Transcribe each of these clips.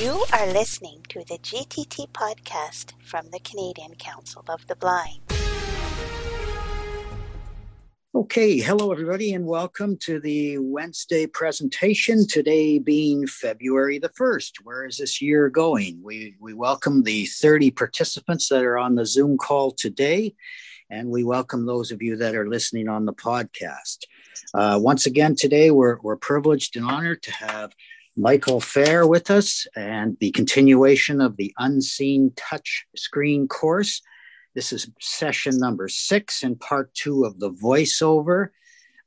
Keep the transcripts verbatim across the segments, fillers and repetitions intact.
You are listening to the G T T Podcast from the Canadian Council of the Blind. Okay, hello everybody and welcome to the Wednesday presentation, today being February the first. Where is this year going? We, we welcome the thirty participants that are on the Zoom call today, and we welcome those of you that are listening on the podcast. Uh, once again, today we're, we're privileged and honored to have Michael Feir with us and the continuation of the Unseen Touch Screen Course. This is session number six in part two of the VoiceOver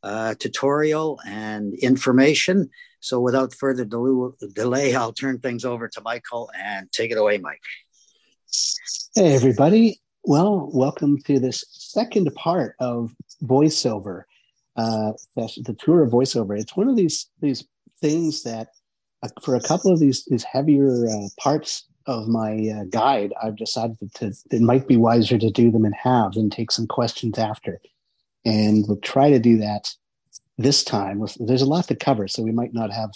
uh, tutorial and information. So without further del- delay, I'll turn things over to Michael and take it away, Mike. Hey, everybody. Well, welcome to this second part of VoiceOver, uh, the tour of VoiceOver. It's one of these, these things that for a couple of these, these heavier uh, parts of my uh, guide, I've decided to, it might be wiser to do them in halves and take some questions after. And we'll try to do that this time. There's a lot to cover, so we might not have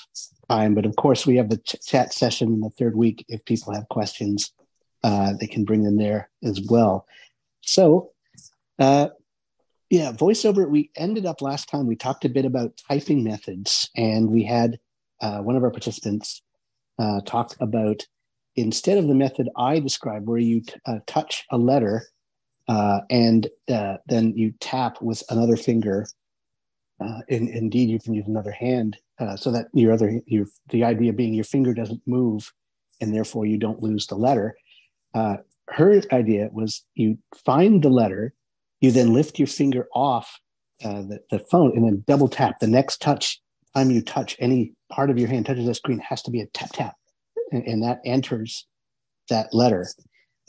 time. But of course, we have the ch- chat session in the third week. If people have questions, uh, they can bring them there as well. So, uh, yeah, VoiceOver, we ended up last time, we talked a bit about typing methods, and we had Uh, one of our participants uh, talked about, instead of the method I described where you t- uh, touch a letter uh, and uh, then you tap with another finger, uh, and indeed you can use another hand uh, so that your other, your, the idea being your finger doesn't move and therefore you don't lose the letter. Uh, her idea was you find the letter, you then lift your finger off uh, the, the phone and then double tap. The next touch time you touch any part of your hand touches the screen has to be a tap tap, and, and that enters that letter.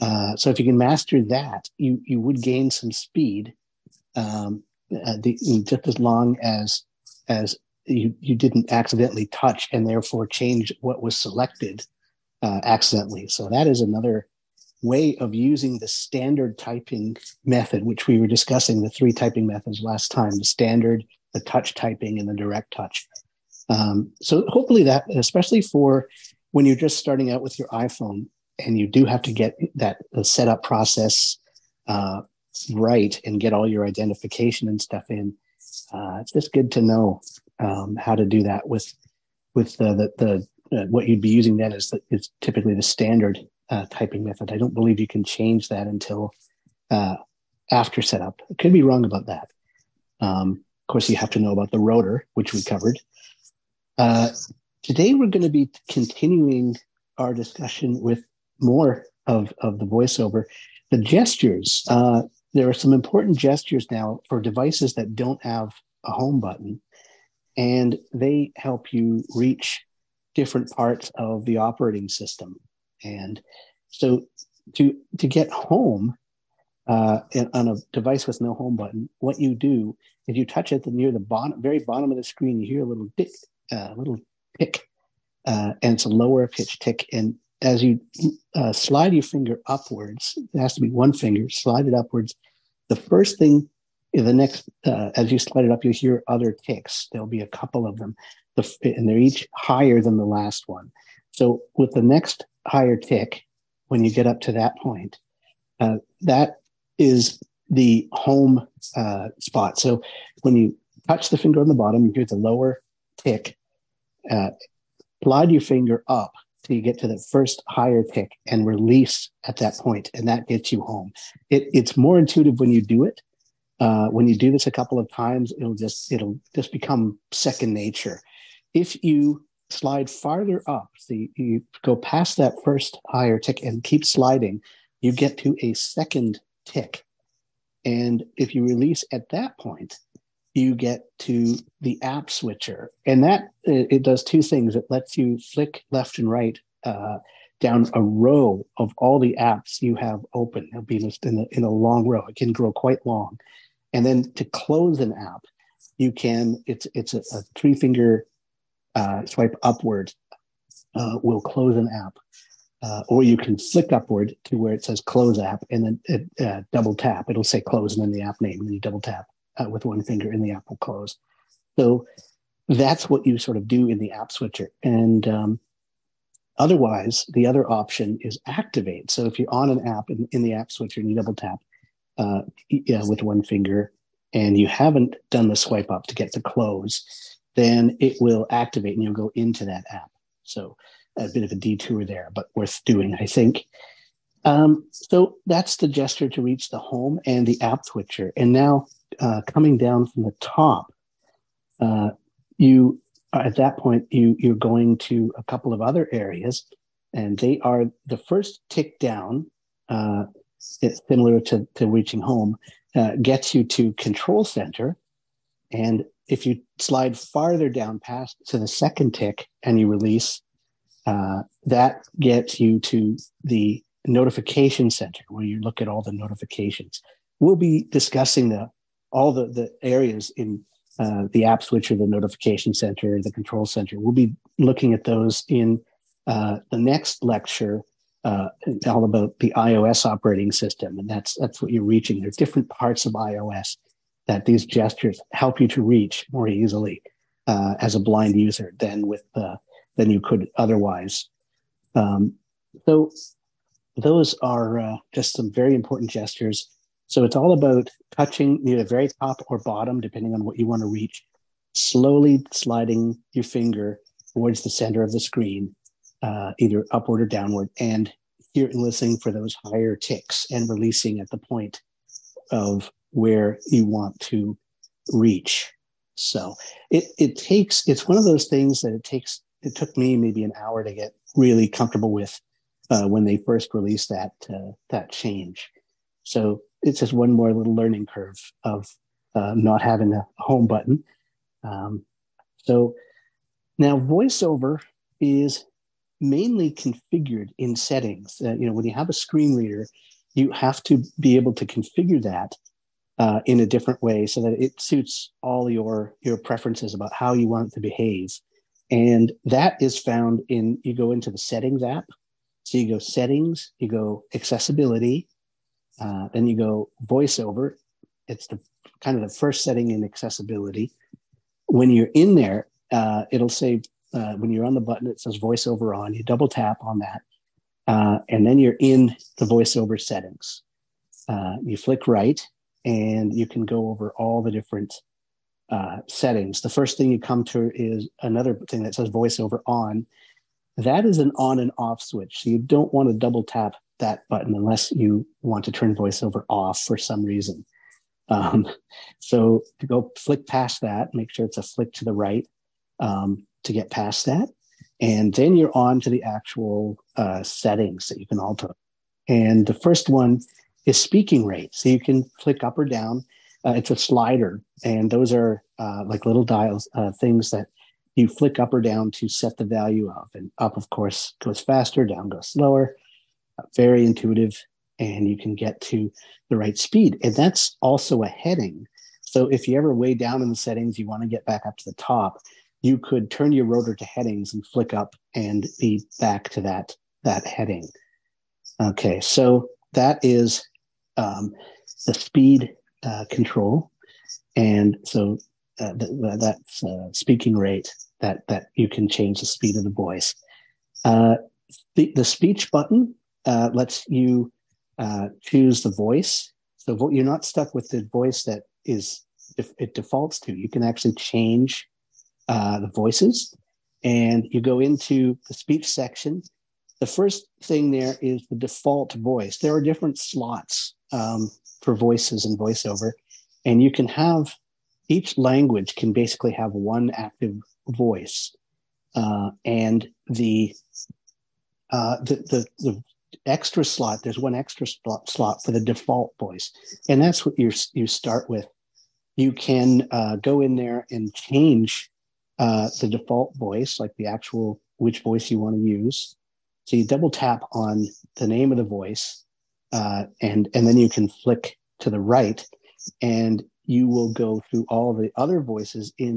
Uh, so if you can master that, you you would gain some speed, um, uh, the, just as long as as you you didn't accidentally touch and therefore change what was selected uh, accidentally. So that is another way of using the standard typing method, which we were discussing the three typing methods last time: the standard, the touch typing, and the direct touch. Um, so hopefully that, especially for when you're just starting out with your iPhone and you do have to get that the setup process uh, right and get all your identification and stuff in, uh, it's just good to know um, how to do that with with the the, the uh, what you'd be using then is, the, is typically the standard uh, typing method. I don't believe you can change that until uh, after setup. I could be wrong about that. Um, of course, you have to know about the rotor, which we covered. Uh, today, we're going to be continuing our discussion with more of, of the VoiceOver. The gestures, uh, there are some important gestures now for devices that don't have a home button, and they help you reach different parts of the operating system. And so to, to get home uh, on a device with no home button, what you do, if you touch it near the bottom, very bottom of the screen, you hear a little tick. A uh, little tick, uh, and it's a lower pitch tick. And as you uh, slide your finger upwards, it has to be one finger, slide it upwards. The first thing, the next, uh, as you slide it up, you'll hear other ticks. There'll be a couple of them, the, and they're each higher than the last one. So with the next higher tick, when you get up to that point, uh, that is the home uh, spot. So when you touch the finger on the bottom, you hear the lower tick. Uh, slide your finger up till you get to the first higher tick and release at that point, and that gets you home. It, it's more intuitive when you do it. Uh, when you do this a couple of times, it'll just it'll just become second nature. If you slide farther up, so you, you go past that first higher tick and keep sliding, you get to a second tick. And if you release at that point, you get to the app switcher, and that it does two things. It lets you flick left and right uh, down a row of all the apps you have open. It'll be just in a, in a long row. It can grow quite long. And then to close an app, you can, it's it's a, a three finger uh, swipe upward uh, will close an app, uh, or you can flick upward to where it says close app and then uh, uh, double tap. It'll say close and then the app name, and then you double tap. Uh, with one finger and the app will close. So that's what you sort of do in the app switcher. And um, Otherwise, the other option is activate. So if you're on an app in, in the app switcher and you double tap uh, yeah, with one finger and you haven't done the swipe up to get to close, then it will activate and you'll go into that app. So a bit of a detour there, but worth doing, I think. Um, so that's the gesture to reach the home and the app switcher. And now uh, coming down from the top, uh, you at that point, you, you're going to a couple of other areas, and they are the first tick down, uh, it's similar to, to reaching home, uh, gets you to control center. And if you slide farther down past to the second tick and you release, uh, that gets you to the notification center where you look at all the notifications. We'll be discussing the all the, the areas in uh, the app switcher, the notification center, the control center. We'll be looking at those in uh, the next lecture, uh, all about the iOS operating system. And that's that's what you're reaching. There are different parts of iOS that these gestures help you to reach more easily uh, as a blind user than with uh, than you could otherwise. Um, so those are uh, just some very important gestures. So it's all about touching near the very top or bottom, depending on what you want to reach, slowly sliding your finger towards the center of the screen, uh, either upward or downward, and here listening for those higher ticks and releasing at the point of where you want to reach. So it, it takes, it's one of those things that it takes, it took me maybe an hour to get really comfortable with Uh, when they first released that uh, that change. So it's just one more little learning curve of uh, not having a home button. Um, so now VoiceOver is mainly configured in settings. Uh, you know, when you have a screen reader, you have to be able to configure that uh, in a different way so that it suits all your, your preferences about how you want it to behave. And that is found in, you go into the settings app. So you go settings, you go accessibility, uh, then you go VoiceOver. It's the kind of the first setting in accessibility. When you're in there, uh, it'll say, uh, when you're on the button, it says VoiceOver on. You double tap on that, uh, and then you're in the VoiceOver settings. Uh, you flick right, and you can go over all the different uh, settings. The first thing you come to is another thing that says VoiceOver on. That is an on and off switch. So you don't want to double tap that button unless you want to turn VoiceOver off for some reason. Um, so to go flick past that, make sure it's a flick to the right um, to get past that. And then you're on to the actual uh, settings that you can alter. And the first one is speaking rate. So you can flick up or down. Uh, it's a slider. And those are uh, like little dials, uh, things that you flick up or down to set the value of, and up, of course, goes faster, down goes slower, very intuitive, and you can get to the right speed. And that's also a heading. So if you ever way down in the settings, you want to get back up to the top, you could turn your rotor to headings and flick up and be back to that, that heading. Okay, so that is um, the speed uh, control. And so Uh, that's uh, speaking rate, that that you can change the speed of the voice. Uh, the, the speech button uh, lets you uh, choose the voice. So vo- you're not stuck with the voice that is if it defaults to. You can actually change uh, the voices. And you go into the speech section. The first thing there is the default voice. There are different slots um, for voices in VoiceOver. And you can have each language can basically have one active voice, uh, and the, uh, the the the extra slot. There's one extra slot, slot for the default voice, and that's what you you start with. You can uh, go in there and change uh, the default voice, like the actual which voice you want to use. So you double tap on the name of the voice, uh, and and then you can flick to the right, and you will go through all the other voices in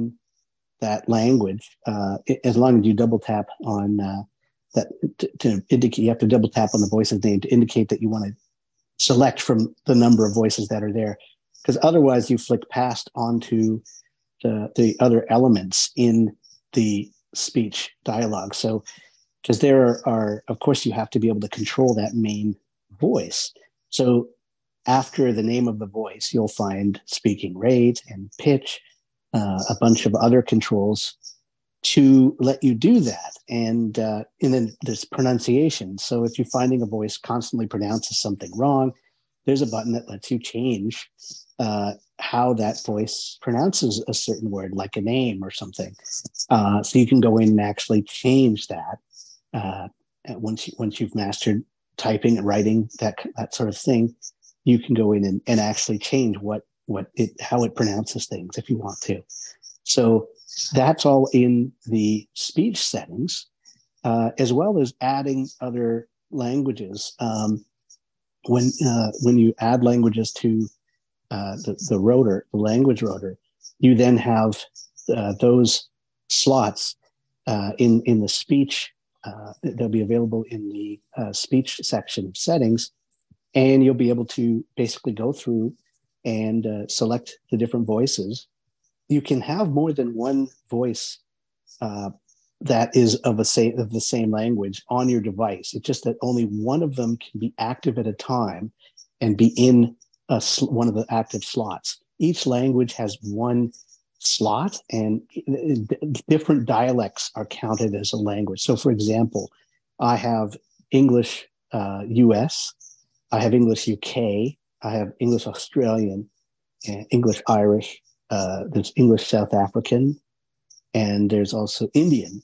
that language, uh, as long as you double tap on uh, that to, to indicate. You have to double tap on the voice's name to indicate that you want to select from the number of voices that are there, because otherwise you flick past onto the the other elements in the speech dialogue. So because there are, are, of course, you have to be able to control that main voice. So after the name of the voice, you'll find speaking rate and pitch, uh, a bunch of other controls to let you do that. And, uh, and then there's pronunciation. So if you're finding a voice constantly pronounces something wrong, there's a button that lets you change uh, how that voice pronounces a certain word, like a name or something. Uh, so you can go in and actually change that uh, once, you, once you've mastered typing and writing, that that sort of thing. You can go in and, and actually change what, what it, how it pronounces things if you want to. So that's all in the speech settings, uh, as well as adding other languages. Um, when, uh, when you add languages to, uh, the, the rotor, the language rotor, you then have, uh, those slots, uh, in, in the speech, uh, they'll be available in the, uh, speech section of settings. And you'll be able to basically go through and uh, select the different voices. You can have more than one voice uh, that is of a say, of the same language on your device. It's just that only one of them can be active at a time and be in a sl- one of the active slots. Each language has one slot, and different dialects are counted as a language. So, for example, I have English uh, U S, I have English U K, I have English Australian, and English Irish, uh, there's English South African, and there's also Indian.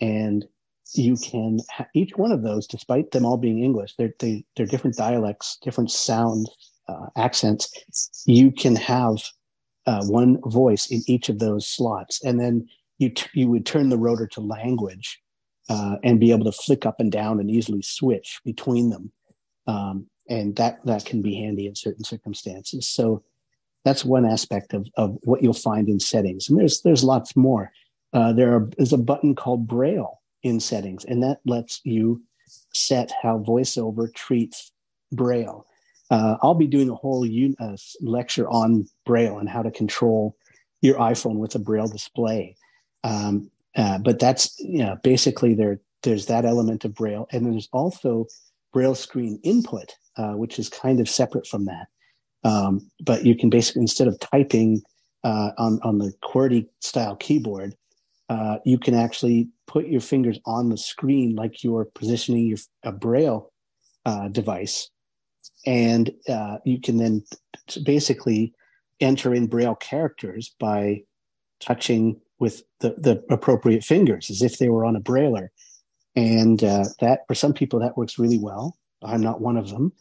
And you can, ha- each one of those, despite them all being English, they're, they, they're different dialects, different sound uh, accents. You can have uh, one voice in each of those slots. And then you t- you would turn the rotor to language uh, and be able to flick up and down and easily switch between them. Um, And that, that can be handy in certain circumstances. So that's one aspect of, of what you'll find in settings. And there's there's lots more. Uh, there are, there's a button called Braille in settings, and that lets you set how VoiceOver treats Braille. Uh, I'll be doing a whole un- uh, lecture on Braille and how to control your iPhone with a Braille display. Um, uh, but that's you know, basically there. There's that element of Braille, and then there's also Braille screen input, uh, which is kind of separate from that. Um, but you can basically, instead of typing uh, on, on the QWERTY style keyboard, uh, you can actually put your fingers on the screen like you're positioning your, a Braille uh, device. And uh, you can then basically enter in Braille characters by touching with the, the appropriate fingers as if they were on a Brailler. And uh, that, for some people, that works really well. I'm not one of them,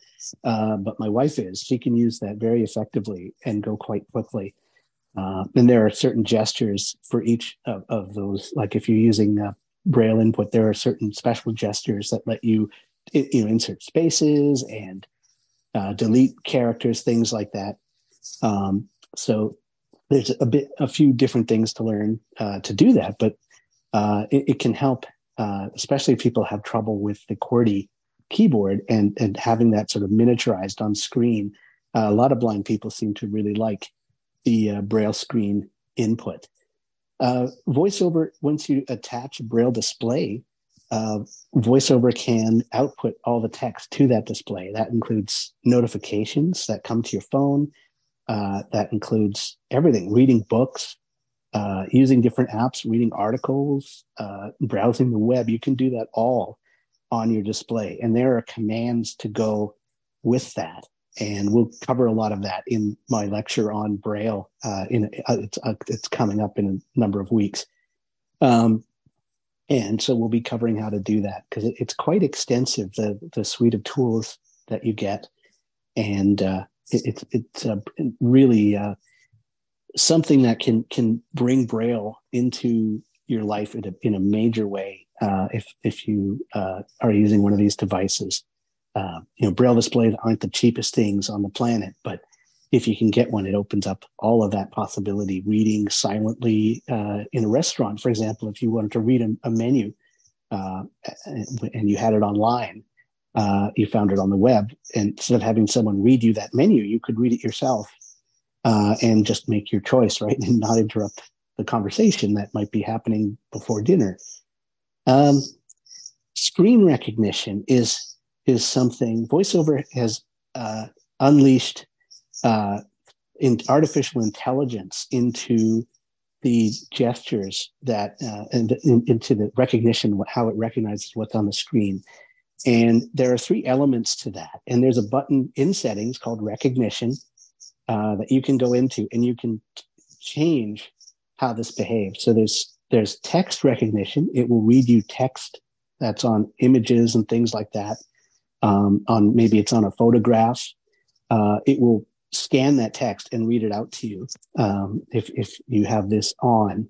uh, but my wife is. She can use that very effectively and go quite quickly. Uh, and there are certain gestures for each of, of those. Like if you're using uh, Braille input, there are certain special gestures that let you, you know, insert spaces and uh, delete characters, things like that. Um, so there's a bit, a few different things to learn uh, to do that, but uh, it, it can help. Uh, especially if people have trouble with the QWERTY keyboard and, and having that sort of miniaturized on screen. Uh, a lot of blind people seem to really like the uh, Braille screen input. Uh, VoiceOver, once you attach a Braille display, uh, VoiceOver can output all the text to that display. That includes notifications that come to your phone. Uh, that includes everything, reading books, Uh, using different apps, reading articles, uh, browsing the web. You can do that all on your display. And there are commands to go with that. And we'll cover a lot of that in my lecture on Braille. Uh, in uh, it's, uh, it's coming up in a number of weeks. Um, and so we'll be covering how to do that because it, it's quite extensive, the, the suite of tools that you get. And uh, it, it's, it's uh, really... Uh, something that can can bring Braille into your life in a, in a major way uh, if if you uh, are using one of these devices. Uh, you know, Braille displays aren't the cheapest things on the planet, but if you can get one, it opens up all of that possibility. Reading silently uh, in a restaurant, for example, if you wanted to read a, a menu uh, and you had it online, uh, you found it on the web, and instead of having someone read you that menu, you could read it yourself. Uh, and just make your choice, right, and not interrupt the conversation that might be happening before dinner. Um, screen recognition is is something VoiceOver has uh, unleashed uh, in artificial intelligence into the gestures that uh, and in, into the recognition, how it recognizes what's on the screen. And there are three elements to that. And there's a button in settings called recognition uh, that you can go into, and you can change how this behaves. So there's there's text recognition. It will read you text that's on images and things like that. Um, on maybe it's on a photograph. Uh, it will scan that text and read it out to you um, if if you have this on.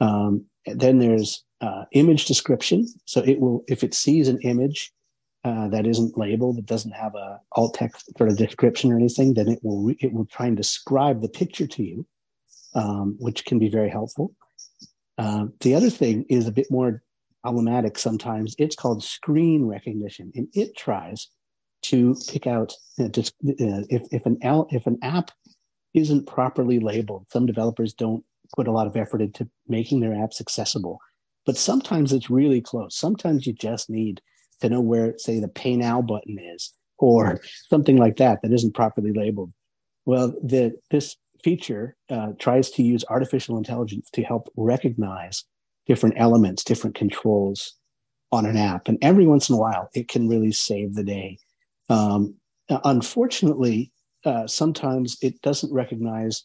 Um, then there's uh, image description. So it will, if it sees an image uh, that isn't labeled, that doesn't have a alt text sort of description or anything, then it will re- it will try and describe the picture to you, um, which can be very helpful. Uh, the other thing is a bit more problematic sometimes. It's called screen recognition, and it tries to pick out uh, just, uh, if if an al- if an app isn't properly labeled. Some developers don't put a lot of effort into making their apps accessible, but sometimes it's really close. Sometimes you just need to know where, say, the Pay Now button is, or something like that that isn't properly labeled. Well, the, this feature uh, tries to use artificial intelligence to help recognize different elements, different controls on an app. And every once in a while, it can really save the day. Um, unfortunately, uh, sometimes it doesn't recognize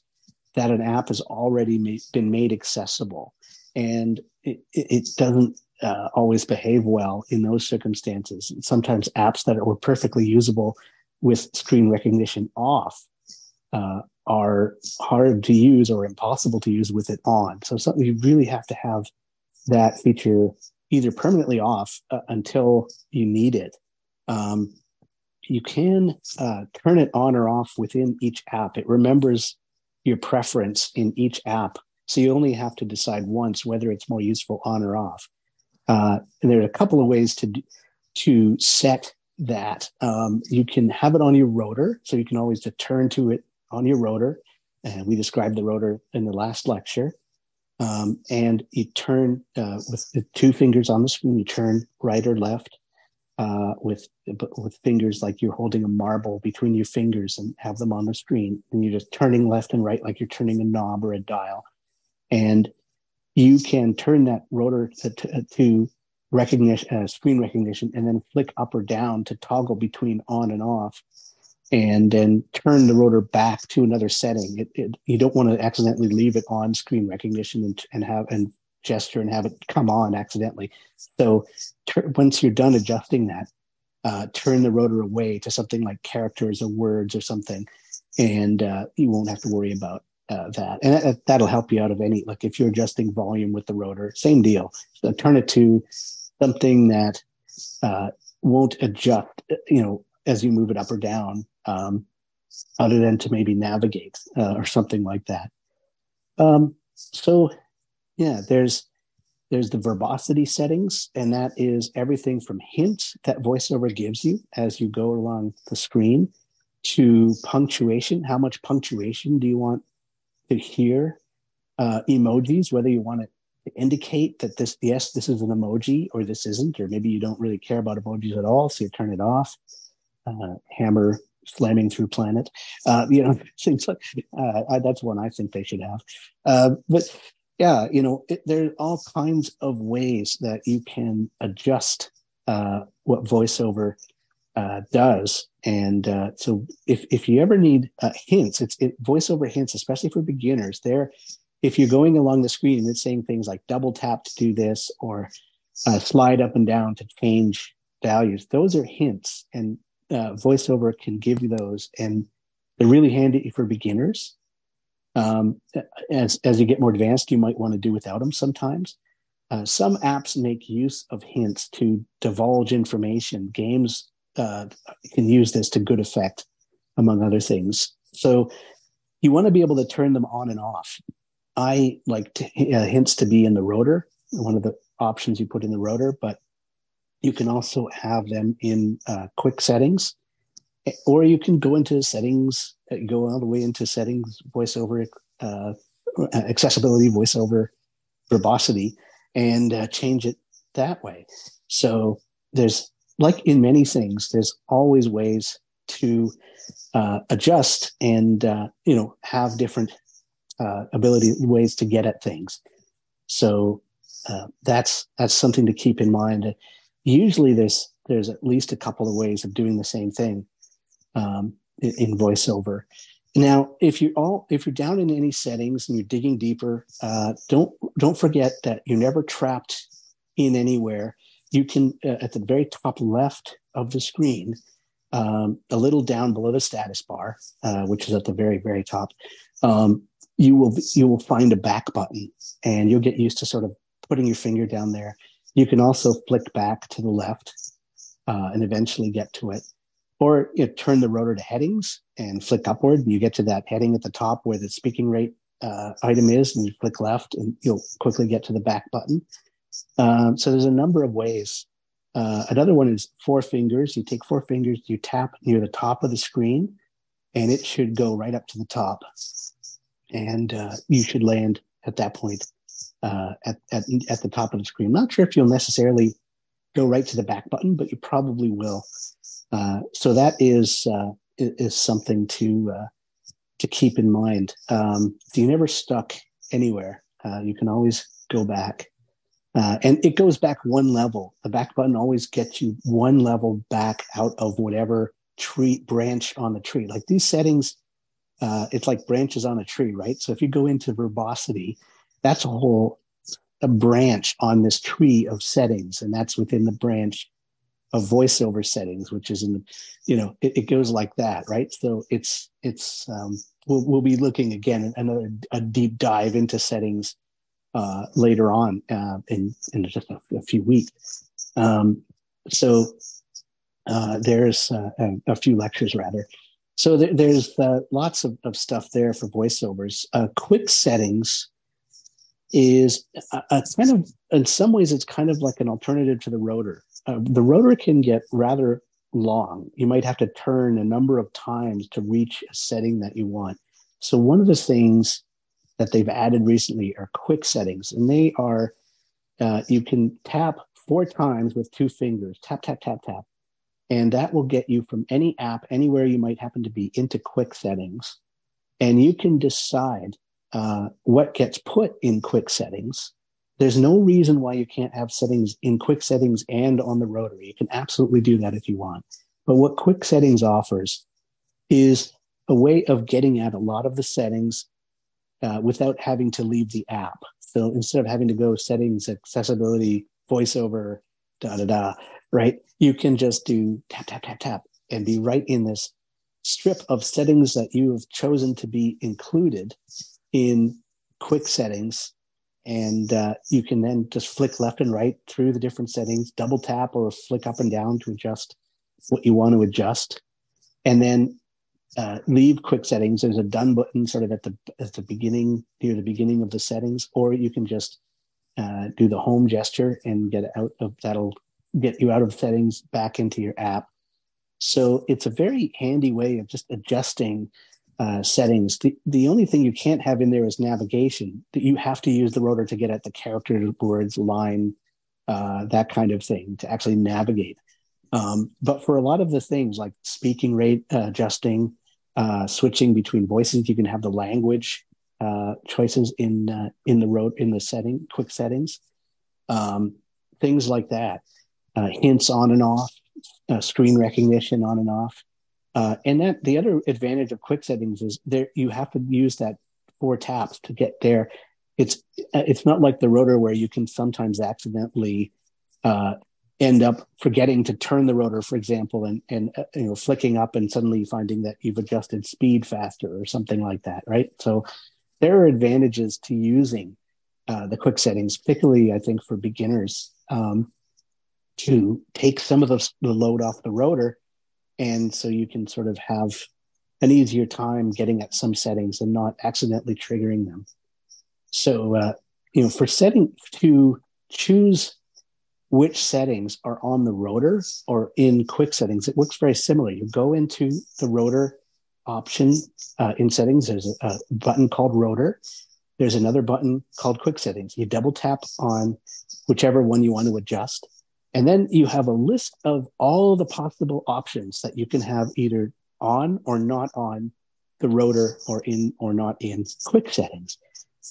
that an app has already made, been made accessible, and it, it doesn't uh, always behave well in those circumstances. And sometimes apps that were perfectly usable with screen recognition off uh, are hard to use or impossible to use with it on. So something you really have to have that feature either permanently off uh, until you need it. Um, you can uh, turn it on or off within each app. It remembers your preference in each app, so you only have to decide once whether it's more useful on or off. Uh, and there are a couple of ways to to set that. Um, you can have it on your rotor, so you can always return to it on your rotor. And we described the rotor in the last lecture. Um, and you turn uh, with the two fingers on the screen. You turn right or left uh, with with fingers like you're holding a marble between your fingers and have them on the screen. And you're just turning left and right like you're turning a knob or a dial. And you can turn that rotor to, to, to recognition, uh, screen recognition, and then flick up or down to toggle between on and off, and then turn the rotor back to another setting. It, it, you don't want to accidentally leave it on screen recognition and, and have and gesture and have it come on accidentally. So tur- once you're done adjusting that, uh, turn the rotor away to something like characters or words or something, and uh, you won't have to worry about uh, that. And that, that'll help you out of any, like if you're adjusting volume with the rotor, same deal. So turn it to something that uh, won't adjust, you know, as you move it up or down, um, other than to maybe navigate uh, or something like that. Um, so yeah, there's there's the verbosity settings, and that is everything from hints that VoiceOver gives you as you go along the screen to punctuation. How much punctuation do you want to hear? Uh, emojis, whether you want it to indicate that this, yes, this is an emoji or this isn't, or maybe you don't really care about emojis at all, so you turn it off. Uh, hammer slamming through planet, uh, you know, things like uh, I, that's one I think they should have. Uh, but yeah, you know, it, there are all kinds of ways that you can adjust uh, what VoiceOver uh, does. And uh, so, if if you ever need uh, hints, it's it, VoiceOver hints, especially for beginners. There, if you're going along the screen and it's saying things like double tap to do this, or uh, slide up and down to change values, those are hints. And Uh, VoiceOver can give you those, and they're really handy for beginners. Um, as as you get more advanced, you might want to do without them sometimes. Uh, some apps make use of hints to divulge information. Games uh, can use this to good effect, among other things. So you want to be able to turn them on and off. I like to, uh, hints to be in the rotor, one of the options you put in the rotor, but you can also have them in uh, quick settings, or you can go into settings, go all the way into settings, VoiceOver, uh, accessibility, VoiceOver, verbosity, and uh, change it that way. So there's, like in many things, there's always ways to uh, adjust and, uh, you know, have different uh, ability ways to get at things. So uh, that's that's something to keep in mind. Usually there's there's at least a couple of ways of doing the same thing um, in, in VoiceOver. Now, if you're all if you're down in any settings and you're digging deeper, uh, don't don't forget that you're never trapped in anywhere. You can uh, at the very top left of the screen, um, a little down below the status bar, uh, which is at the very very top, um, you will you will find a back button, and you'll get used to sort of putting your finger down there. You can also flick back to the left uh, and eventually get to it. Or you know, turn the rotor to headings and flick upward, and you get to that heading at the top where the speaking rate uh, item is, and you click left, and you'll quickly get to the back button. Um, so there's a number of ways. Uh, another one is four fingers. You take four fingers, you tap near the top of the screen, and it should go right up to the top. And uh, you should land at that point uh, at, at, at the top of the screen. I'm not sure if you'll necessarily go right to the back button, but you probably will. Uh, so that is uh, is something to uh, to keep in mind. Um, you're never stuck anywhere. Uh, you can always go back, uh, and it goes back one level. The back button always gets you one level back out of whatever tree branch on the tree. Like these settings, uh, it's like branches on a tree, right? So if you go into verbosity, that's a whole a branch on this tree of settings, and that's within the branch of VoiceOver settings, which is in the, you know, it, it goes like that, right? So it's, it's, um, we'll, we'll be looking again, another, a deep dive into settings, uh, later on, uh, in, in just a, a few weeks. Um, so, uh, there's uh, a, a few lectures rather. So there, there's, uh, lots of, of stuff there for VoiceOvers. Uh, quick settings is a, a kind of, in some ways, it's kind of like an alternative to the rotor. Uh, the rotor can get rather long. You might have to turn a number of times to reach a setting that you want. So one of the things that they've added recently are quick settings, and they are, uh, you can tap four times with two fingers, tap, tap, tap, tap, and that will get you from any app, anywhere you might happen to be, into quick settings. And you can decide uh, what gets put in quick settings. There's no reason why you can't have settings in quick settings and on the rotor. You can absolutely do that if you want. But what quick settings offers is a way of getting at a lot of the settings uh, without having to leave the app. So instead of having to go settings, accessibility, VoiceOver, da, da, da, right? You can just do tap, tap, tap, tap, and be right in this strip of settings that you have chosen to be included in quick settings. And uh, you can then just flick left and right through the different settings, double tap or flick up and down to adjust what you want to adjust. And then uh, leave quick settings. There's a done button sort of at the at the beginning, near the beginning of the settings, or you can just uh, do the home gesture and get out of, that'll get you out of settings back into your app. So it's a very handy way of just adjusting Uh, settings. The, the only thing you can't have in there is navigation. You have to use the rotor to get at the character, words, line, uh, that kind of thing to actually navigate. Um, but for a lot of the things like speaking rate, uh, adjusting, uh, switching between voices, you can have the language uh, choices in uh, in the road in the setting, quick settings, um, things like that. Uh, hints on and off, uh, screen recognition on and off. Uh, and that the other advantage of quick settings is there you have to use that four taps to get there. It's it's not like the rotor where you can sometimes accidentally uh, end up forgetting to turn the rotor, for example, and and uh, you know flicking up and suddenly finding that you've adjusted speed faster or something like that, right? So there are advantages to using uh, the quick settings, particularly I think for beginners, um, to take some of the, the load off the rotor. And so you can sort of have an easier time getting at some settings and not accidentally triggering them. So, uh, you know, for setting to choose which settings are on the rotor or in quick settings, it works very similar. You go into the rotor option uh, in settings. There's a, a button called rotor. There's another button called quick settings. You double tap on whichever one you want to adjust. And then you have a list of all the possible options that you can have either on or not on the rotor or in or not in quick settings.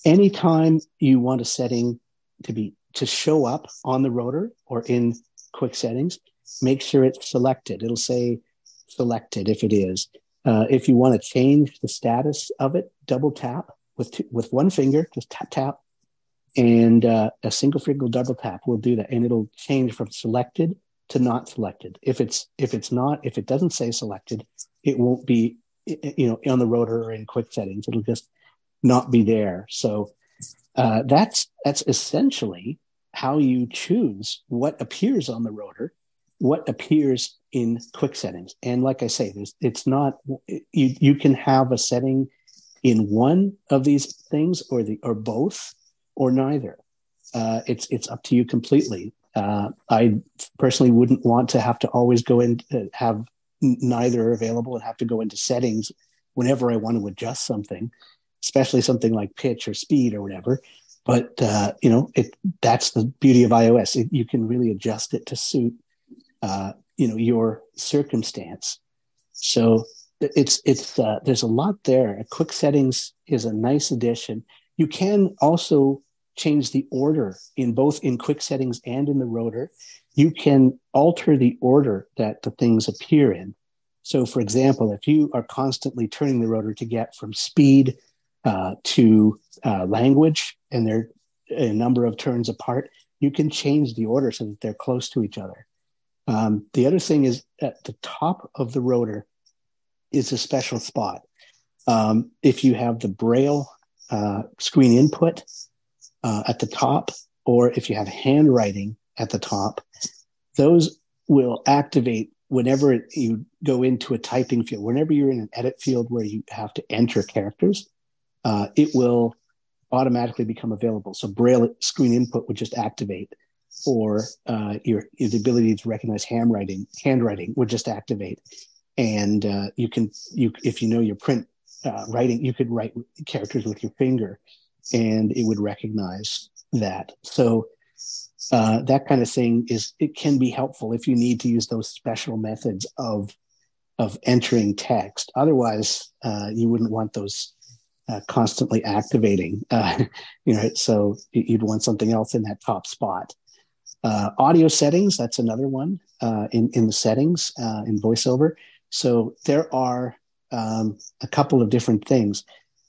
Anytime you want a setting to be to show up on the rotor or in quick settings, make sure it's selected. It'll say selected if it is. Uh, if you want to change the status of it, double tap with two, with one finger, just tap, tap. And uh, a single finger double tap will do that. And it'll change from selected to not selected. If it's if it's not, if it doesn't say selected, it won't be, you know, on the rotor or in quick settings. It'll just not be there. So uh, that's that's essentially how you choose what appears on the rotor, what appears in quick settings. And like I say, there's, it's not, you, you can have a setting in one of these things or the or both. Or neither. Uh, it's it's up to you completely. Uh, I personally wouldn't want to have to always go in uh, have neither available and have to go into settings whenever I want to adjust something, especially something like pitch or speed or whatever. But uh, you know, it that's the beauty of iOS. It, you can really adjust it to suit uh, you know your circumstance. So it's it's uh, there's a lot there. A quick settings is a nice addition. You can also change the order in both in quick settings and in the rotor. You can alter the order that the things appear in. So, for example, if you are constantly turning the rotor to get from speed uh, to uh, language, and they're a number of turns apart, you can change the order so that they're close to each other. Um, the other thing is at the top of the rotor is a special spot. Um, if you have the Braille Uh, screen input uh, at the top, or if you have handwriting at the top, those will activate whenever you go into a typing field. Whenever you're in an edit field where you have to enter characters, uh, it will automatically become available. So Braille screen input would just activate, or uh, your, your ability to recognize handwriting handwriting would just activate, and uh, you can you if you know your print. Uh, writing, you could write characters with your finger and it would recognize that. So uh, that kind of thing is, it can be helpful if you need to use those special methods of of entering text. Otherwise, uh, you wouldn't want those uh, constantly activating. Uh, you know, so you'd want something else in that top spot. Uh, audio settings, that's another one uh, in, in the settings uh, in VoiceOver. So there are Um, a couple of different things.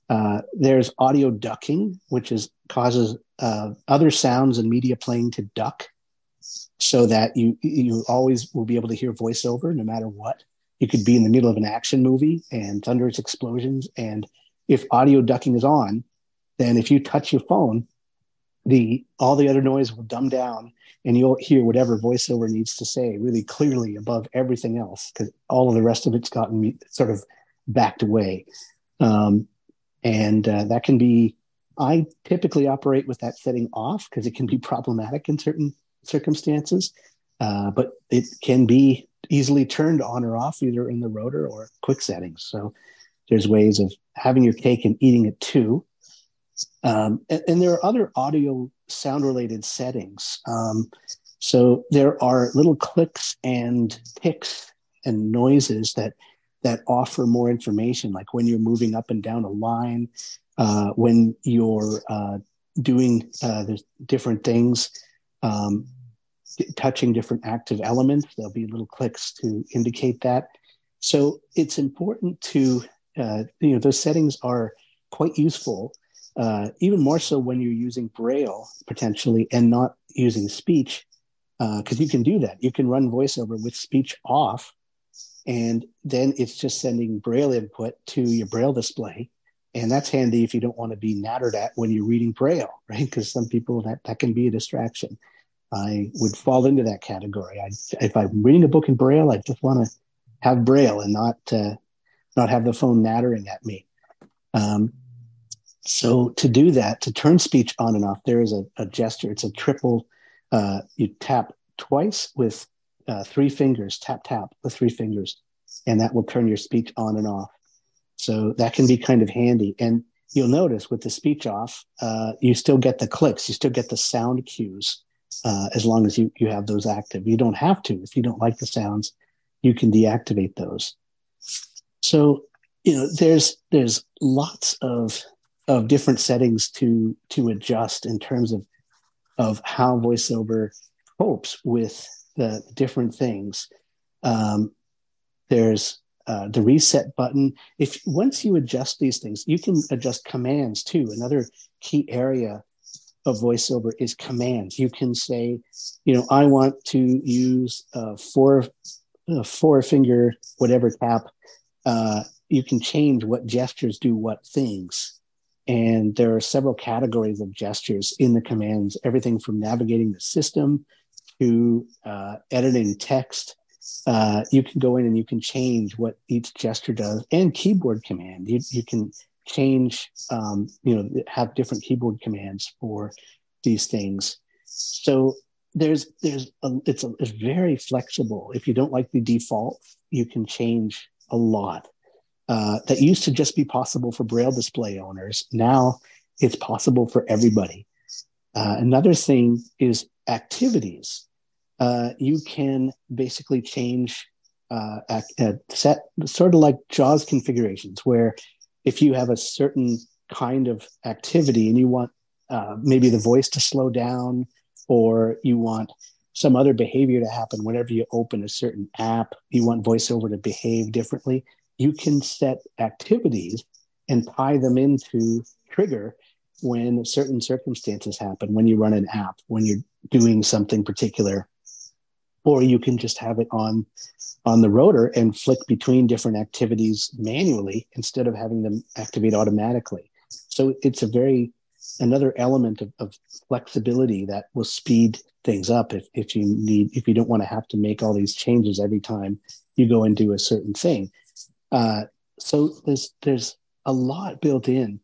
Uh, there's audio ducking, which is causes uh, other sounds and media playing to duck, so that you you always will be able to hear voiceover no matter what. You could be in the middle of an action movie and thunderous explosions, and if audio ducking is on, then if you touch your phone, the all the other noise will dumb down, and you'll hear whatever voiceover needs to say really clearly above everything else because all of the rest of it's gotten sort of backed away. Um, and uh, that can be, I typically operate with that setting off because it can be problematic in certain circumstances, uh, but it can be easily turned on or off either in the rotor or quick settings. So there's ways of having your cake and eating it too. Um, and, and there are other audio sound related settings. Um, so there are little clicks and ticks and noises that that offer more information, like when you're moving up and down a line, uh, when you're uh, doing uh, there's different things, um, touching different active elements, there'll be little clicks to indicate that. So it's important to, uh, you know, those settings are quite useful, uh, even more so when you're using Braille potentially and not using speech, because uh, you can do that. You can run VoiceOver with speech off, and then it's just sending Braille input to your Braille display. And that's handy if you don't want to be nattered at when you're reading Braille, right? Because some people, that, that can be a distraction. I would fall into that category. I, if I'm reading a book in Braille, I just want to have Braille and not uh, not have the phone nattering at me. Um, so to do that, to turn speech on and off, there is a, a gesture. It's a triple. Uh, you tap twice with Uh, three fingers, tap, tap with three fingers, and that will turn your speech on and off. So that can be kind of handy. And you'll notice with the speech off, uh, you still get the clicks, you still get the sound cues uh, as long as you, you have those active. You don't have to. If you don't like the sounds, you can deactivate those. So, you know, there's there's lots of of different settings to to adjust in terms of of how VoiceOver copes with the different things. Um, there's uh, the reset button. If once you adjust these things, you can adjust commands too. Another key area of VoiceOver is commands. You can say, you know, I want to use a four a four finger whatever tap. Uh, you can change what gestures do what things. And there are several categories of gestures in the commands, everything from navigating the system to uh, editing text. Uh, you can go in and you can change what each gesture does, and keyboard command. You, you can change, um, you know, have different keyboard commands for these things. So there's, there's, a, it's, a, it's very flexible. If you don't like the default, you can change a lot. Uh, that used to just be possible for Braille display owners. Now it's possible for everybody. Uh, another thing is activities. Uh, you can basically change, uh, a, a set, sort of like JAWS configurations, where if you have a certain kind of activity and you want uh, maybe the voice to slow down, or you want some other behavior to happen whenever you open a certain app, you want VoiceOver to behave differently, you can set activities and tie them into trigger when certain circumstances happen, when you run an app, when you're doing something particular, or you can just have it on, on the rotor and flick between different activities manually instead of having them activate automatically. So it's a very, another element of, of flexibility that will speed things up if, if you need, if you don't want to have to make all these changes every time you go and do a certain thing. Uh, so there's, there's a lot built in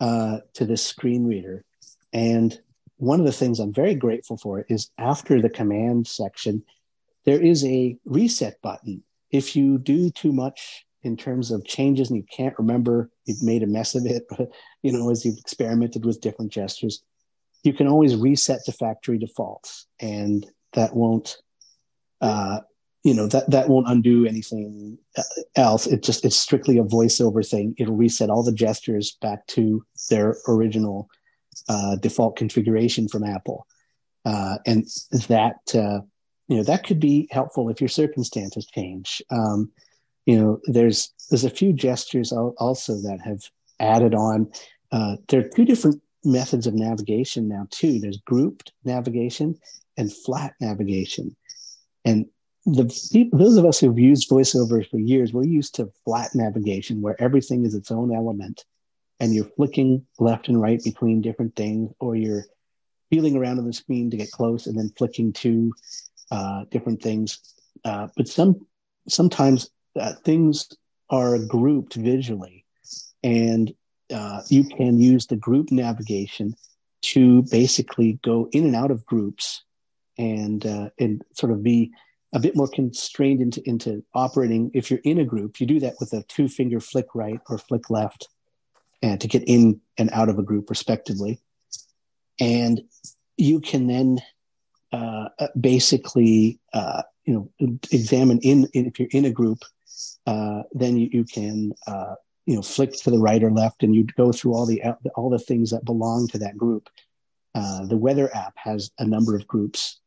uh, to this screen reader. And one of the things I'm very grateful for is after the command section, there is a reset button. If you do too much in terms of changes and you can't remember, you've made a mess of it, you know, as you've experimented with different gestures, you can always reset to factory defaults, and that won't, uh, you know, that, that won't undo anything else. It just, it's strictly a VoiceOver thing. It'll reset all the gestures back to their original uh, default configuration from Apple. Uh, and that, uh, you know, that could be helpful if your circumstances change. Um, you know, there's, there's a few gestures also that have added on. Uh, there are two different methods of navigation now too. There's grouped navigation and flat navigation. And The, those of us who've used VoiceOver for years, we're used to flat navigation where everything is its own element and you're flicking left and right between different things, or you're feeling around on the screen to get close and then flicking to uh, different things. Uh, but some sometimes uh, things are grouped visually, and uh, you can use the group navigation to basically go in and out of groups and, uh, and sort of be a bit more constrained into, into operating. If you're in a group, you do that with a two finger flick right or flick left, and to get in and out of a group respectively. And you can then uh, basically, uh, you know, examine in, in, if you're in a group, uh, then you, you can, uh, you know, flick to the right or left, and you go through all the, all the things that belong to that group. Uh, the weather app has a number of groups,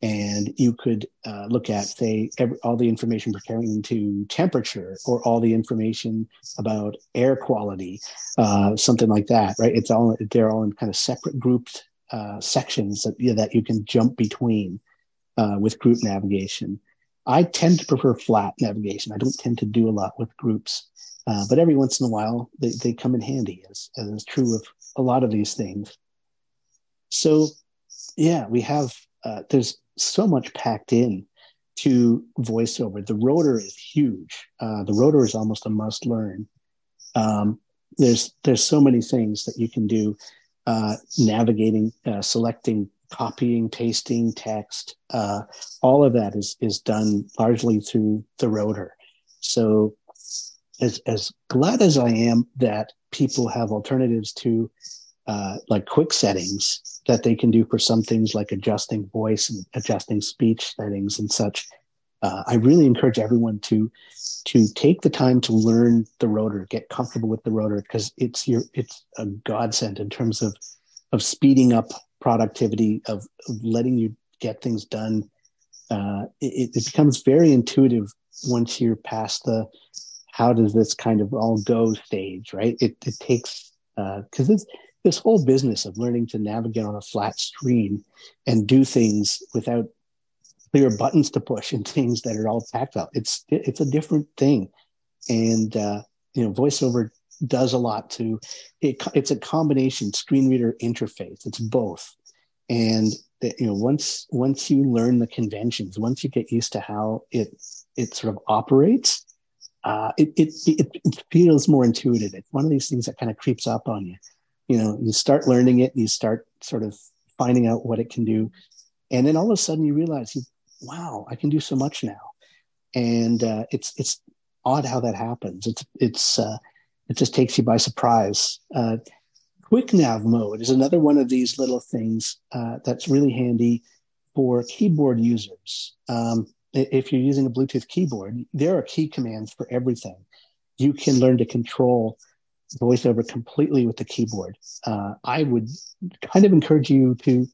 and you could uh, look at, say, every, all the information pertaining to temperature, or all the information about air quality, uh, something like that, right? It's all, they're all in kind of separate grouped uh, sections that, you know, that you can jump between uh, with group navigation. I tend to prefer flat navigation. I don't tend to do a lot with groups, uh, but every once in a while they, they come in handy, as, as is true of a lot of these things. So, yeah, we have, uh, there's, so much packed in to VoiceOver. The rotor is huge. Uh, the rotor is almost a must learn. Um, there's there's so many things that you can do, uh, navigating, uh, selecting, copying, pasting text. Uh, all of that is is done largely through the rotor. So as, as glad as I am that people have alternatives to uh, like quick settings that they can do for some things like adjusting voice and adjusting speech settings and such. Uh, I really encourage everyone to to take the time to learn the rotor, get comfortable with the rotor, because it's your it's a godsend in terms of of speeding up productivity, of, of letting you get things done. Uh, it, it becomes very intuitive once you're past the how does this kind of all go stage, right? It it takes because uh, it's. This whole business of learning to navigate on a flat screen and do things without clear buttons to push and things that are all tactile. It's, it's a different thing. And, uh, you know, VoiceOver does a lot to, it, it's a combination screen reader interface. It's both. And, you know, once, once you learn the conventions, once you get used to how it, it sort of operates, uh, it, it, it, it feels more intuitive. It's one of these things that kind of creeps up on you. You know, you start learning it, and you start sort of finding out what it can do. And then all of a sudden you realize, wow, I can do so much now. And uh, it's it's odd how that happens. It's it's uh, it just takes you by surprise. Uh, Quick Nav mode is another one of these little things uh, that's really handy for keyboard users. Um, if you're using a Bluetooth keyboard, there are key commands for everything. You can learn to control VoiceOver completely with the keyboard. Uh, I would kind of encourage you to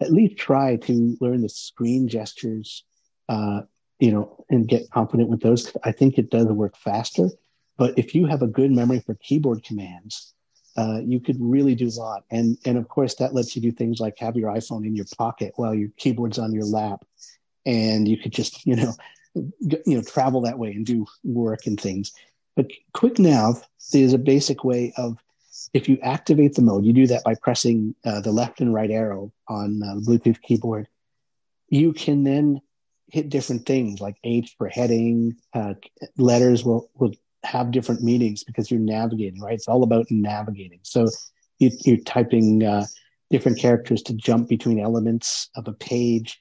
at least try to learn the screen gestures, uh, you know, and get confident with those. I think it does work faster. But if you have a good memory for keyboard commands, uh, you could really do a lot. And, and of course, that lets you do things like have your iPhone in your pocket while your keyboard's on your lap. And you could just, you know, you know, travel that way and do work and things. But Quick Nav is a basic way of, if you activate the mode, you do that by pressing uh, the left and right arrow on uh, Bluetooth keyboard. You can then hit different things like H for heading. Uh, letters will, will have different meanings because you're navigating, right? It's all about navigating. So you, you're typing uh, different characters to jump between elements of a page.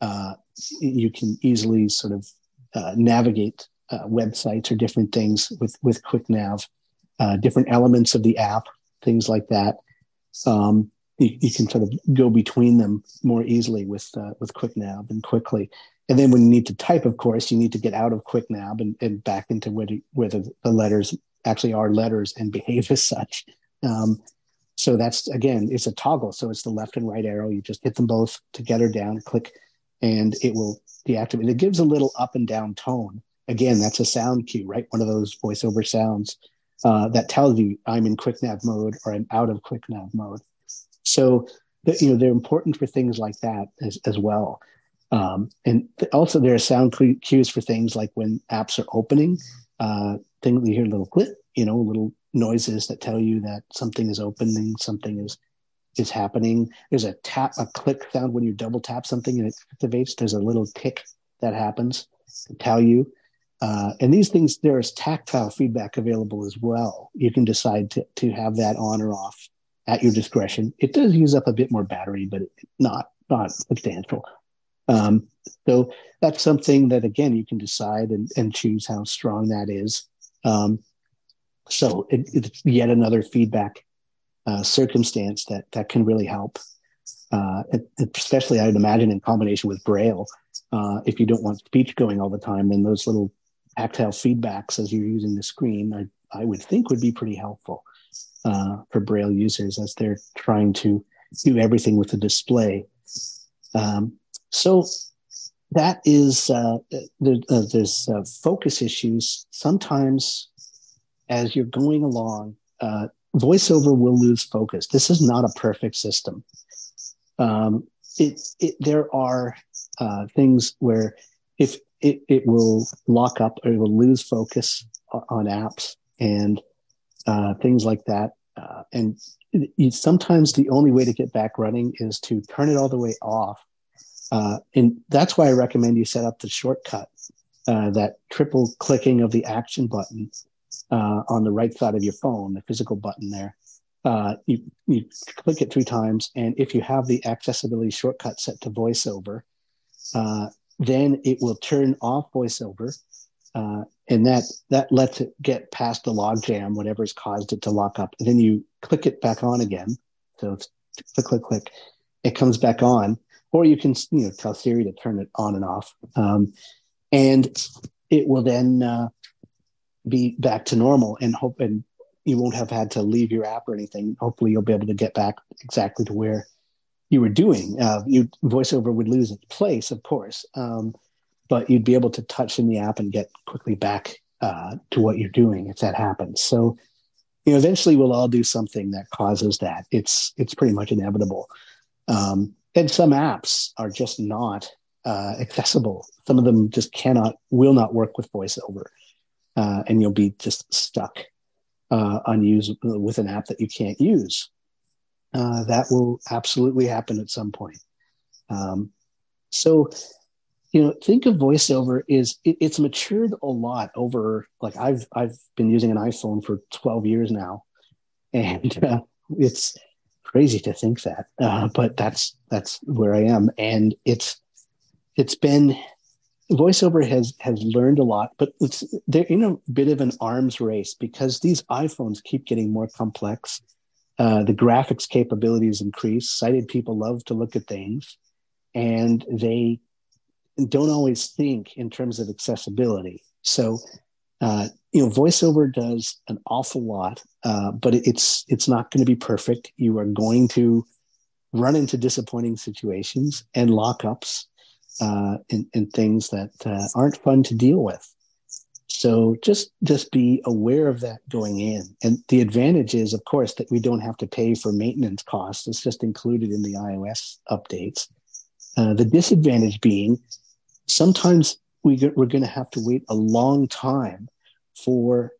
Uh, you can easily sort of uh, navigate Uh, websites or different things with, with Quick Nav, uh, different elements of the app, things like that. Um, you, you can sort of go between them more easily with uh, with Quick Nav and quickly. And then when you need to type, of course, you need to get out of Quick Nav and, and back into where, to, where the, the letters actually are letters and behave as such. Um, so that's, again, it's a toggle. So it's the left and right arrow. You just hit them both together, down, click, and it will deactivate. It gives a little up and down tone. Again, that's a sound cue, right? One of those VoiceOver sounds uh, that tells you I'm in Quick Nav mode or I'm out of Quick Nav mode. So, you know, they're important for things like that as, as well. Um, and th- also there are sound cues for things like when apps are opening, uh, thing you hear a little click, you know, little noises that tell you that something is opening, something is is happening. There's a tap, a click sound when you double tap something and it activates. There's a little tick that happens to tell you. Uh, and these things, there is tactile feedback available as well. You can decide to, to have that on or off at your discretion. It does use up a bit more battery, but not not substantial. Um, so that's something that, again, you can decide and, and choose how strong that is. Um, so it, it's yet another feedback uh, circumstance that, that can really help, uh, especially I would imagine in combination with Braille. Uh, if you don't want speech going all the time, then those little tactile feedbacks as you're using the screen, I, I would think would be pretty helpful uh, for Braille users as they're trying to do everything with the display. Um, so that is, uh, there, uh, there's uh, focus issues. Sometimes as you're going along, uh, VoiceOver will lose focus. This is not a perfect system. Um, it, it, there are uh, things where if, It it will lock up or it will lose focus on apps and uh, things like that. Uh, and it, it, sometimes the only way to get back running is to turn it all the way off. Uh, and that's why I recommend you set up the shortcut, uh, that triple clicking of the action button uh, on the right side of your phone, the physical button there. Uh, you, you click it three times. And if you have the accessibility shortcut set to VoiceOver, uh, then it will turn off VoiceOver, uh, and that that lets it get past the logjam, whatever's caused it to lock up. And then you click it back on again. So it's click, click, click. it comes back on, or you can, you know, tell Siri to turn it on and off. Um, and it will then uh, be back to normal, and hope, and you won't have had to leave your app or anything. Hopefully you'll be able to get back exactly to where you were doing. Uh, you VoiceOver would lose its place, of course, um, but you'd be able to touch in the app and get quickly back uh, to what you're doing if that happens. So, you know, eventually we'll all do something that causes that. It's it's pretty much inevitable. Um, and some apps are just not uh, accessible. Some of them just cannot, will not work with VoiceOver, uh, and you'll be just stuck uh, unused with an app that you can't use. Uh, that will absolutely happen at some point. Um, so, you know, think of VoiceOver is it, it's matured a lot over, like I've, I've been using an iPhone for twelve years now, and uh, it's crazy to think that, uh, but that's, that's where I am. And it's, it's been, VoiceOver has, has learned a lot, but it's, they're in a bit of an arms race because these iPhones keep getting more complex. Uh, the graphics capabilities increase. Sighted people love to look at things, and they don't always think in terms of accessibility. So, uh, you know, VoiceOver does an awful lot, uh, but it's it's not going to be perfect. You are going to run into disappointing situations and lockups uh, and, and things that uh, aren't fun to deal with. So just, just be aware of that going in. And the advantage is, of course, that we don't have to pay for maintenance costs. It's just included in the iOS updates. Uh, the disadvantage being sometimes we get, we're going to have to wait a long time for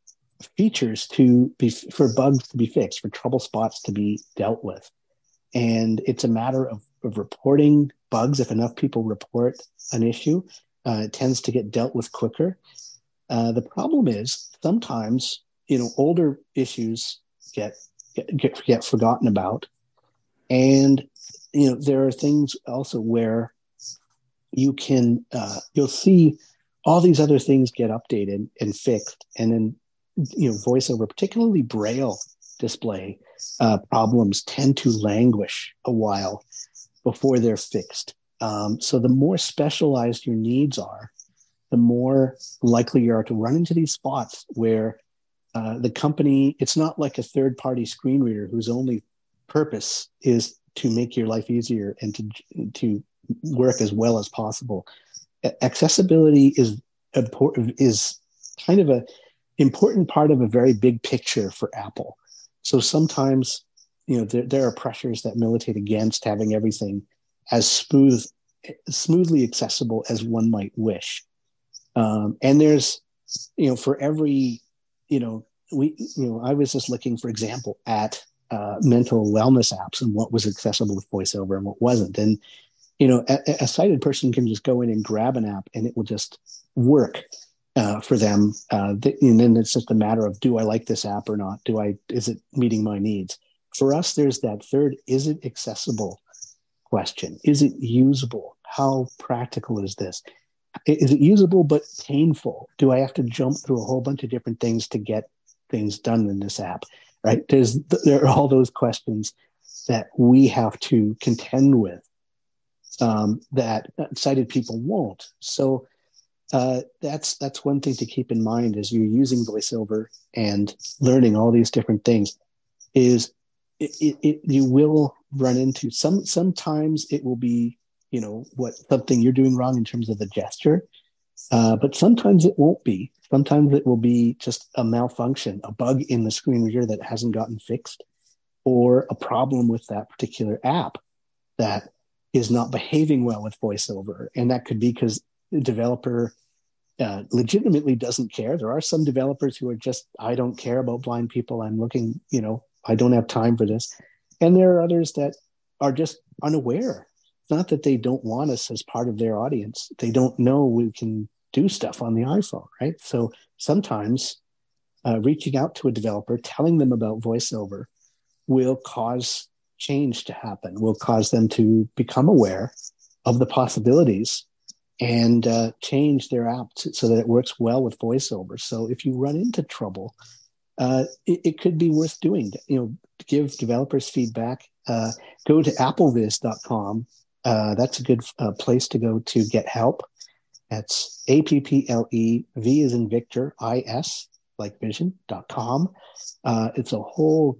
features to be, for bugs to be fixed, for trouble spots to be dealt with. And it's a matter of, of reporting bugs. If enough people report an issue, uh, it tends to get dealt with quicker. Uh, the problem is sometimes, you know, older issues get, get get forgotten about. And, you know, there are things also where you can, uh, you'll see all these other things get updated and fixed. And then, you know, VoiceOver, particularly Braille display uh, problems tend to languish a while before they're fixed. Um, so the more specialized your needs are, the more likely you are to run into these spots where uh, the company, it's not like a third-party screen reader whose only purpose is to make your life easier and to to work as well as possible. Accessibility is is kind of an important part of a very big picture for Apple. So sometimes, you know, there, there are pressures that militate against having everything as smooth, smoothly accessible as one might wish. Um, and there's, you know, for every, you know, we, you know, I was just looking, for example, at uh, mental wellness apps and what was accessible with VoiceOver and what wasn't. And, you know, a, a sighted person can just go in and grab an app and it will just work uh, for them. Uh, th- and then it's just a matter of, do I like this app or not? Do I, is it meeting my needs? For us, there's that third, is it accessible question? Is it usable? How practical is this? Is it usable but painful? Do I have to jump through a whole bunch of different things to get things done in this app? Right? There's there are all those questions that we have to contend with um, that sighted people won't. So uh, that's that's one thing to keep in mind as you're using VoiceOver and learning all these different things. Is it, it, it you will run into some sometimes it will be, you know, what something you're doing wrong in terms of the gesture. Uh, but sometimes it won't be. Sometimes it will be just a malfunction, a bug in the screen reader that hasn't gotten fixed, or a problem with that particular app that is not behaving well with VoiceOver. And that could be because the developer uh, legitimately doesn't care. There are some developers who are just, I don't care about blind people. I'm looking, you know, I don't have time for this. And there are others that are just unaware. Not that they don't want us as part of their audience. They don't know we can do stuff on the iPhone, right? So sometimes uh, reaching out to a developer, telling them about VoiceOver will cause change to happen, will cause them to become aware of the possibilities and uh, change their app to, so that it works well with VoiceOver. So if you run into trouble, uh, it, it could be worth doing. You know, give developers feedback. uh, go to applevis dot com. Uh, that's a good uh, place to go to get help. That's A P P L E, V as in Victor, I S, like vision dot com. Uh, it's a whole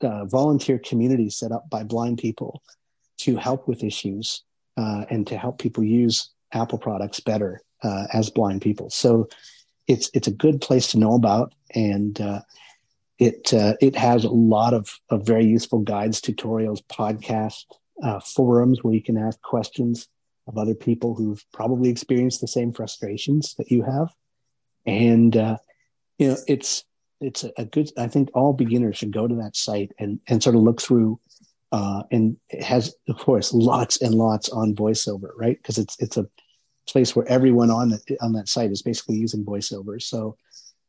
uh, volunteer community set up by blind people to help with issues uh, and to help people use Apple products better uh, as blind people. So it's it's a good place to know about, and uh, it uh, it has a lot of, of very useful guides, tutorials, podcasts, uh, forums where you can ask questions of other people who've probably experienced the same frustrations that you have. And, uh, you know, it's, it's a, a good, I think all beginners should go to that site and, and sort of look through, uh, and it has, of course, lots and lots on VoiceOver, right? Cause it's, it's a place where everyone on the, on that site is basically using VoiceOver. So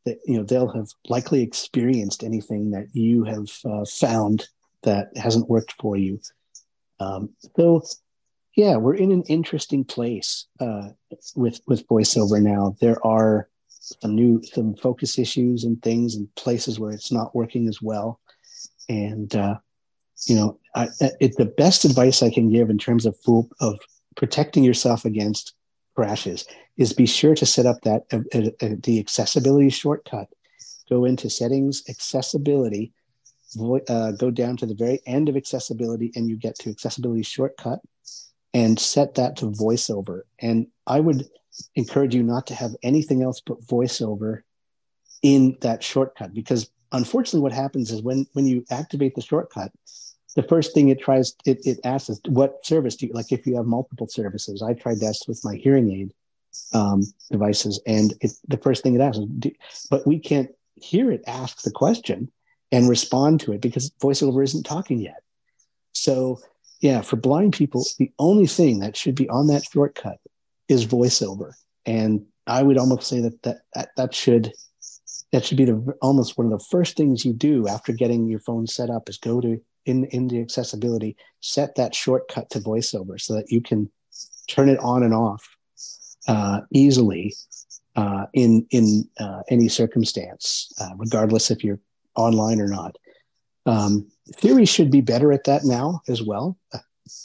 that, you know, they'll have likely experienced anything that you have uh, found that hasn't worked for you. Um, so Yeah, we're in an interesting place uh, with with VoiceOver now. There are some new some focus issues and things and places where it's not working as well. And uh, you know, I, it, the best advice I can give in terms of full, of protecting yourself against crashes is be sure to set up that uh, uh, the accessibility shortcut. Go into settings, accessibility. Vo- uh, go down to the very end of accessibility, and you get to accessibility shortcut. And set that to VoiceOver. And I would encourage you not to have anything else but VoiceOver in that shortcut, because unfortunately what happens is when, when you activate the shortcut, the first thing it tries, it, it asks is what service do you, like if you have multiple services. I tried this with my hearing aid um, devices, and it, the first thing it asks is, do, but we can't hear it ask the question and respond to it because VoiceOver isn't talking yet. So yeah, for blind people, the only thing that should be on that shortcut is VoiceOver, and I would almost say that that that, that should that should be the almost one of the first things you do after getting your phone set up is go to in into accessibility, set that shortcut to VoiceOver so that you can turn it on and off uh, easily uh, in in uh, any circumstance, uh, regardless if you're online or not. Um, theory should be better at that now as well.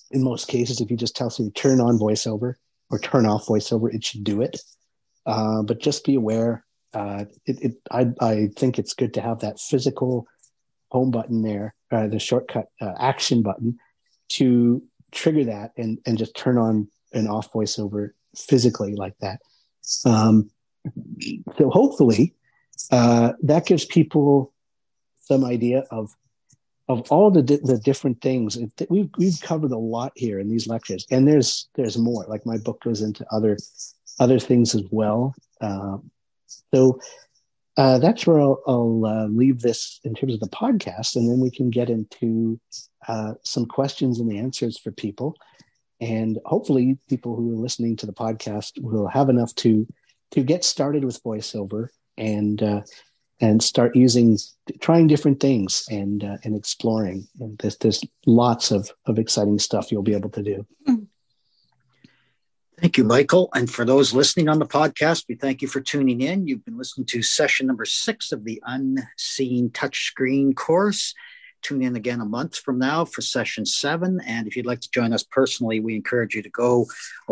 In most cases, if you just tell somebody turn on VoiceOver or turn off VoiceOver, it should do it. Uh, but just be aware. Uh, it, it, I, I think it's good to have that physical home button there, uh, the shortcut uh, action button to trigger that and, and just turn on and off VoiceOver physically like that. Um, so hopefully uh, that gives people some idea of Of all the the different things, we've we've covered a lot here in these lectures, and there's there's more. Like my book goes into other other things as well. Um, so uh, that's where I'll, I'll uh, leave this in terms of the podcast, and then we can get into uh, some questions and the answers for people. And hopefully, people who are listening to the podcast will have enough to to get started with VoiceOver and. Uh, And start using, trying different things and uh, and exploring. And there's, there's lots of, of exciting stuff you'll be able to do. Thank you, Michael. And for those listening on the podcast, we thank you for tuning in. You've been listening to session number six of the Unseen Touch Screen course. Tune in again a month from now for session seven. And if you'd like to join us personally, we encourage you to go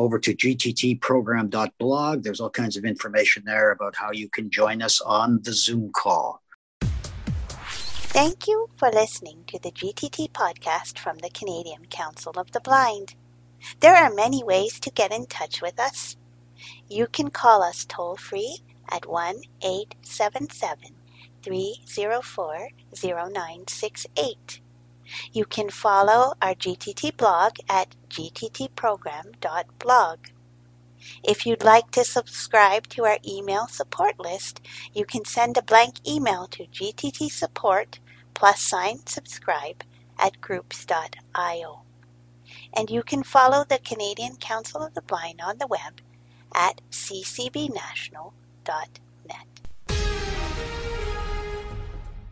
over to g t t program dot blog. There's all kinds of information there about how you can join us on the Zoom call. Thank you for listening to the G T T podcast from the Canadian Council of the Blind. There are many ways to get in touch with us. You can call us toll-free at one eight seven seven, three zero four, zero nine six eight. You can follow our G T T blog at g t t program dot blog. If you'd like to subscribe to our email support list, you can send a blank email to gttsupport plus sign subscribe at groups dot io. And you can follow the Canadian Council of the Blind on the web at c c b national dot com.